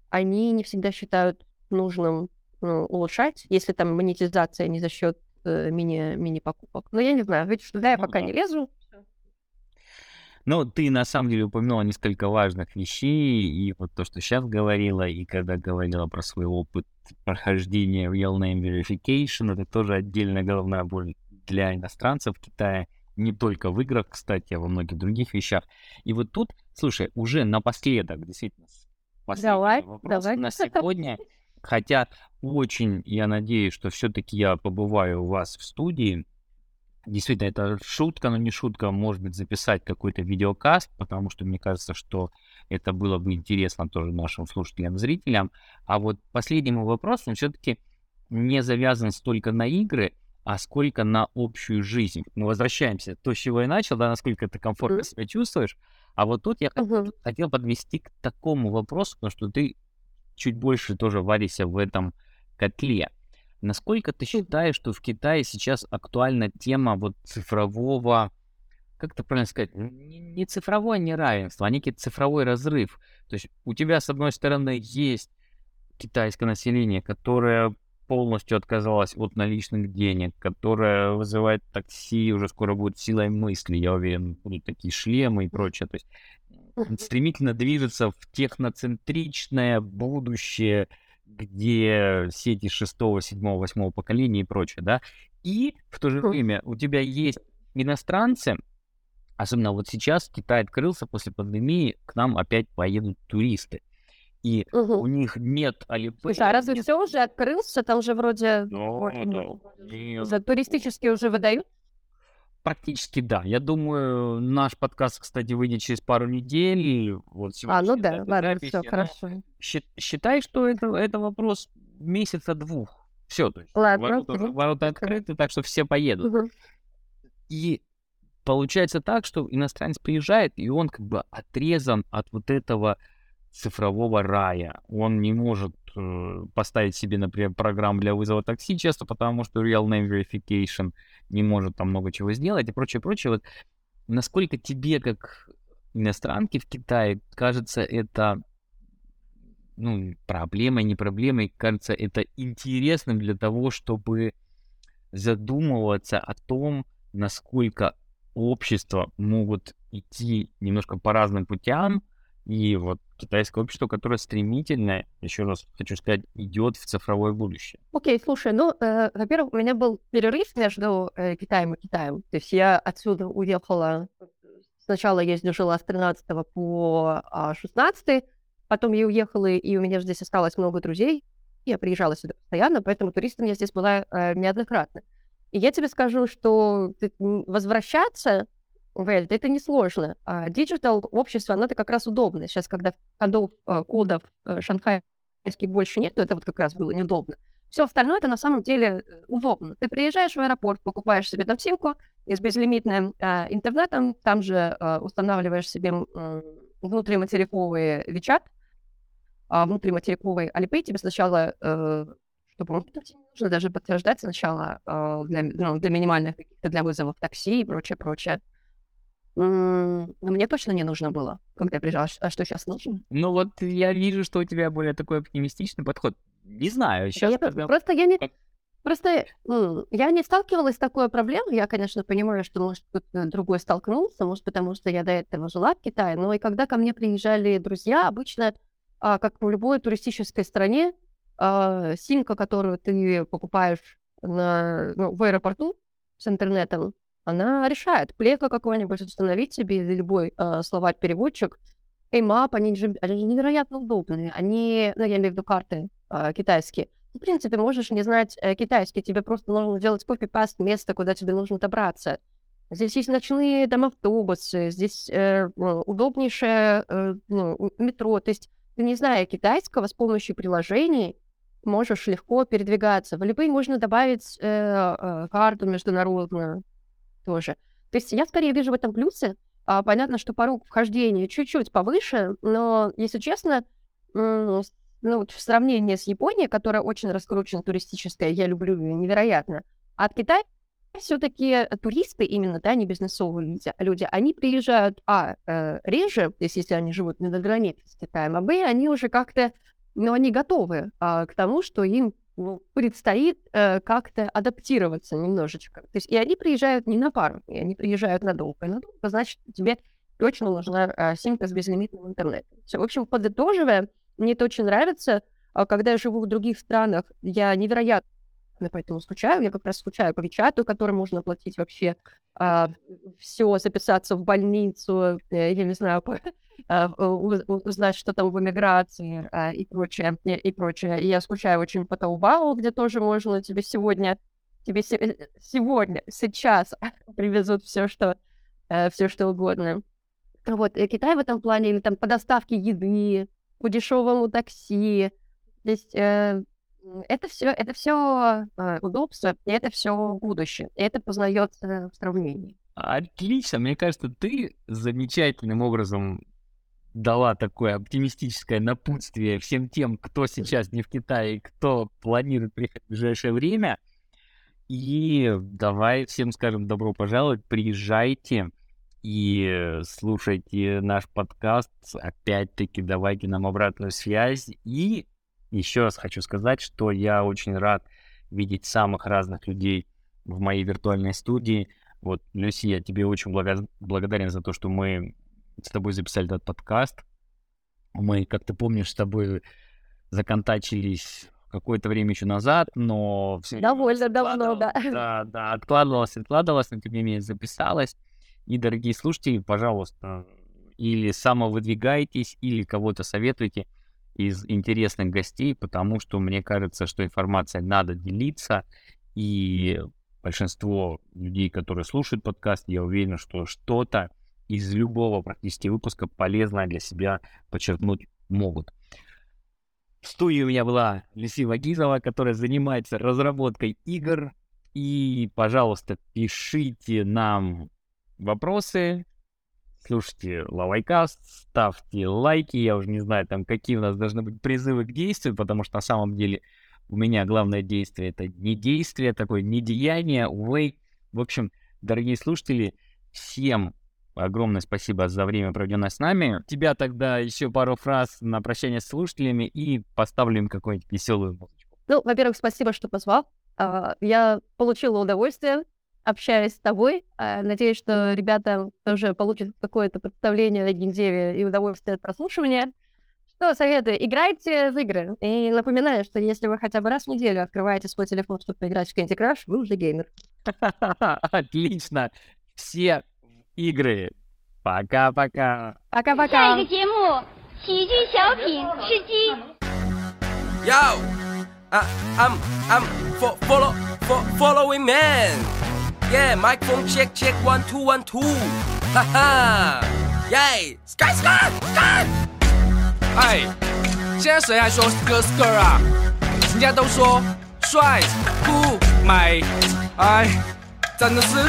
они не всегда считают нужным ну, улучшать, если там монетизация не за счет э, мини, мини-покупок. Но я не знаю, ведь туда я пока не лезу. Ну, ты на самом деле упомянула несколько важных вещей, и вот то, что сейчас говорила, и когда говорила про свой опыт прохождения Real Name Verification, это тоже отдельная головная боль для иностранцев в Китае, не только в играх, кстати, а во многих других вещах. И вот тут Слушай, уже напоследок, действительно, последний давай, вопрос давай. на сегодня. Хотя очень я надеюсь, что все-таки я побываю у вас в студии. Действительно, это шутка, но не шутка, может быть, записать какой-то видеокаст, потому что мне кажется, что это было бы интересно тоже нашим слушателям, зрителям. А вот последний мой вопрос, он все-таки не завязан столько на игры, а сколько на общую жизнь. Мы возвращаемся то, с чего я начал, да, насколько ты комфортно себя чувствуешь. А вот тут я uh-huh. хотел подвести к такому вопросу, потому что ты чуть больше тоже варишься в этом котле. Насколько ты считаешь, что в Китае сейчас актуальна тема вот цифрового, как это правильно сказать, не цифровое неравенство, а некий цифровой разрыв? То есть у тебя, с одной стороны, есть китайское население, которое полностью отказалось от наличных денег, которое вызывает такси, уже скоро будет силой мысли, я уверен, будут такие шлемы и прочее. То есть стремительно движется в техноцентричное будущее, где сети шестого, седьмого, восьмого поколения и прочее, да, и в то же время у тебя есть иностранцы, особенно вот сейчас Китай открылся после пандемии, к нам опять поедут туристы, и угу. у них нет Alipay. А разве все уже открылся, там же вроде Но, да, за туристические уже выдают? Практически да. Я думаю, наш подкаст, кстати, выйдет через пару недель. Вот сегодня, а, ну да, да ладно, все, хорошо. Считай, что это, это вопрос месяца-двух. Все, то есть ладно, ворота, угу. ворота открыты, так что все поедут. Угу. И получается так, что иностранец приезжает, и он как бы отрезан от вот этого цифрового рая. Он не может э, поставить себе, например, программу для вызова такси часто, потому что Real Name Verification не может там много чего сделать и прочее, прочее. Вот насколько тебе, как иностранке в Китае, кажется это ну, проблемой, не проблемой, кажется это интересным для того, чтобы задумываться о том, насколько общества могут идти немножко по разным путям, и вот китайское общество, которое стремительно, еще раз хочу сказать, идет в цифровое будущее. Окей, okay, слушай, ну, э, во-первых, у меня был перерыв между э, Китаем и Китаем. То есть я отсюда уехала, сначала я здесь жила с тринадцатого по э, шестнадцатый, потом я уехала, и у меня здесь осталось много друзей. Я приезжала сюда постоянно, поэтому туристом я здесь была э, неоднократно. И я тебе скажу, что возвращаться... Well, это несложно. Диджитал-общество, оно как раз удобно. Сейчас, когда кодов, кодов шанхайских больше нет, то это вот как раз было неудобно. Все остальное это на самом деле удобно. Ты приезжаешь в аэропорт, покупаешь себе там симку с безлимитным а, интернетом, там же а, устанавливаешь себе а, внутриматериковый WeChat, а, внутриматериковый Alipay. Тебе сначала, а, чтобы нужно даже подтверждать сначала а, для, ну, для минимальных, для вызовов такси и прочее, прочее. Но мне точно не нужно было, когда я приезжала. А что сейчас нужно? Ну вот я вижу, что у тебя более такой оптимистичный подход. Не знаю, сейчас... Я тогда... Просто я не... Просто я не сталкивалась с такой проблемой. Я, конечно, понимаю, что, может, кто-то другой столкнулся, может, потому что я до этого жила в Китае. Но и когда ко мне приезжали друзья, обычно, как в любой туристической стране, симка, которую ты покупаешь на... ну, в аэропорту с интернетом, она решает. Плека какой-нибудь установить себе, любой э, словарь-переводчик. Эймап, они, же, они же невероятно удобные. Они, ну, я имею в виду карты э, китайские. В принципе, можешь не знать э, китайский. Тебе просто нужно делать копипаст места, куда тебе нужно добраться. Здесь есть ночные домавтобусы, здесь э, удобнейшее э, ну, метро. То есть, ты не зная китайского, с помощью приложений можешь легко передвигаться. В Alipay можно добавить э, э, карту международную. Тоже. То есть я скорее вижу в этом плюсы. А, понятно, что порог вхождения чуть-чуть повыше, но, если честно, ну, вот в сравнении с Японией, которая очень раскручена туристическая, я люблю ее невероятно, а от Китая все-таки туристы именно, да, не бизнесовые люди, они приезжают, а, реже, то есть если они живут на границе с Китаем, а, б, они уже как-то, ну, они готовы а, к тому, что им предстоит э, как-то адаптироваться немножечко. То есть и они приезжают не на пару, и они приезжают надолго. И надолго, значит, тебе точно нужна э, симка с безлимитным интернетом. Все, в общем, подытоживая, мне это очень нравится. Когда я живу в других странах, я невероятно поэтому скучаю. Я как раз скучаю по WeChat, которым можно платить вообще э, все, записаться в больницу, э, я не знаю, по узнать, что там в эмиграции и прочее, и прочее. И я скучаю очень по Taobao, где тоже можно тебе сегодня, тебе се- сегодня, сейчас привезут все, что, все, что угодно. Вот, Китай в этом плане, там, по доставке еды, по дешевому такси, здесь... Это все, это все удобство, это все будущее, это познается в сравнении. Отлично, мне кажется, ты замечательным образом дала такое оптимистическое напутствие всем тем, кто сейчас не в Китае, кто планирует приехать в ближайшее время. И давай всем скажем добро пожаловать, приезжайте и слушайте наш подкаст. Опять-таки давайте нам обратную связь и... Еще раз хочу сказать, что я очень рад видеть самых разных людей в моей виртуальной студии. Вот, Люси, я тебе очень благо- благодарен за то, что мы с тобой записали этот подкаст. Мы, как ты помнишь, с тобой законтачились какое-то время еще назад, но... Все довольно давно, да. Да, да, откладывалось, откладывалось, но тем не менее записалось. И, дорогие слушатели, пожалуйста, или самовыдвигайтесь, или кого-то советуйте из интересных гостей, потому что мне кажется, что информацией надо делиться, и большинство людей, которые слушают подкаст, я уверен, что что-то из любого практически выпуска полезное для себя подчеркнуть могут. В студии у меня была Люсила Гизова, которая занимается разработкой игр, и, пожалуйста, пишите нам вопросы, слушайте Ловайкаст, ставьте лайки, я уже не знаю, там какие у нас должны быть призывы к действию, потому что на самом деле у меня главное действие — это не действие, такое не деяние, увы. В общем, дорогие слушатели, всем огромное спасибо за время, проведенное с нами. Тебя тогда еще пару фраз на прощание с слушателями и поставлю им какую-нибудь веселую музычку. Ну, во-первых, спасибо, что позвал. Я получила удовольствие, общаясь с тобой. Надеюсь, что ребята тоже получат какое-то представление о геймдеве и удовольствие от прослушивания. Что советую? Играйте в игры. И напоминаю, что если вы хотя бы раз в неделю открываете свой телефон, чтобы поиграть в Candy Crush, вы уже геймер. Отлично! Все игры. Пока-пока. Пока-пока. Йоу! I'm, I'm follow, following man. Yeah, microphone check, check, one, two, one, two. Haha, yay, sky, sky, sky. 哎，现在谁还说 skr skr 啊？人家都说帅、酷、美，哎，真的是，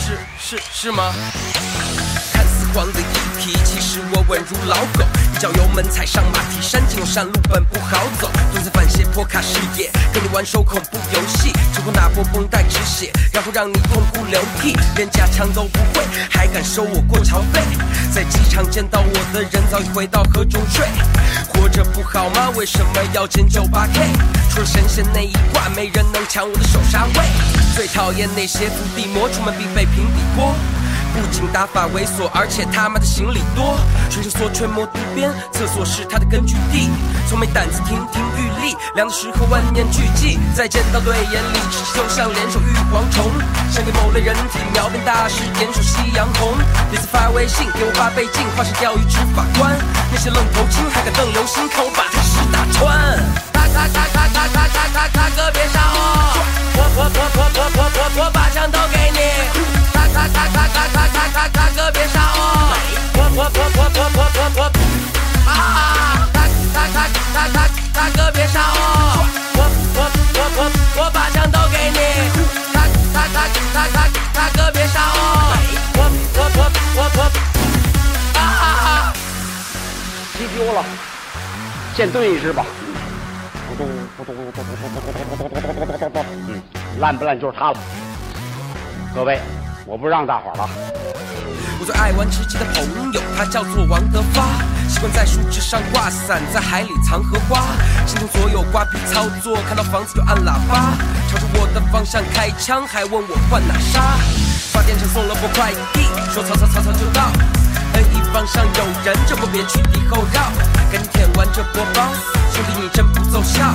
是是是吗？看似黄的一皮，其实我稳如老狗。一脚油门踩上马蹄，山径有山路本不好走，蹲在反斜坡卡视野，跟你玩手恐怖游戏，只会打破绷带止血，然后让你痛哭流涕，连假枪都不会，还敢收我过桥费？在机场见到我的人早已回到河中睡，活着不好吗？为什么要捡 九八K？ 除了神仙那一挂，没人能抢我的手刹位。最讨厌那些伏地魔，出门必备平底锅。不仅打法猥琐，而且他妈的行李多。纯情所吹魔都边，厕所是他的根据地。从没胆子亭亭玉立，凉的时候万念俱寂。再见到对眼里，只是就像联手与蝗虫。想给某类人体描边大师，点手夕阳红。别再发微信给我发背景，化身钓鱼执法官。那些愣头青还敢瞪流星，看我把他屎打穿。咔咔咔咔咔咔咔咔哥别杀我！我我我我我我我我把枪都给你。咔咔咔咔咔咔咔咔哥别杀我！我我我我我我我我啊！咔咔咔咔咔咔哥别杀我！我我我我我把枪都给你！咔咔咔咔咔咔哥别杀我！我我我我我啊！踢丢了，先炖一只吧。咕咚咕咚咕咚咕咚咕咚咕咚咕咚咕咚。嗯，烂不烂就是它了。各位。我不让大伙了。我最爱玩吃鸡的朋友，他叫做王德发，习惯在树枝上挂伞，在海里藏荷花，心疼所有瓜皮操作，看到房子就按喇叭，朝着我的方向开枪，还问我换哪杀。发电厂送了波快递，说曹操曹操就到。恩义方上有人，这波别去敌后绕，赶紧舔完这波包，兄弟你真不奏效。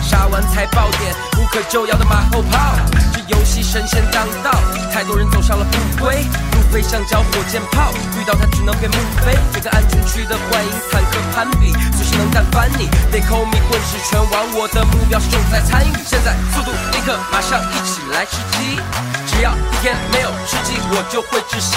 杀完才爆点，无可救药的马后炮。这游戏神仙当道，太多人走上了不归路。飞像交火箭炮，遇到它只能变墓碑。这个安全区的幻影坦克攀比，随时能干翻你。They call me 棍是拳王，我的目标是重在参与。现在速度立刻马上一起来吃鸡，只要一天没有吃鸡，我就会窒息。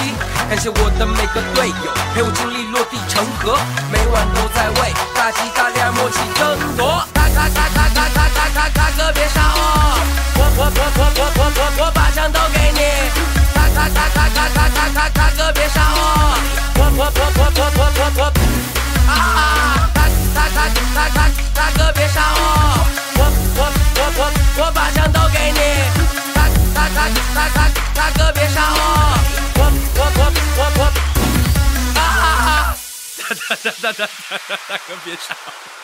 感谢我的每个队友，陪我经历落地成盒，每晚都在为大吉大利而默契争夺。大大大大大大大大大哥别杀我，我我我我我我我我把枪都给你。咔咔咔咔咔咔咔咔哥别杀我！我我我我我我我我！啊！咔咔咔咔咔咔哥别杀我！我我我我我把枪都给你！咔咔咔咔咔咔哥别杀我！我我我我我！啊！哒哒哒哒哒哒哒哥别杀我！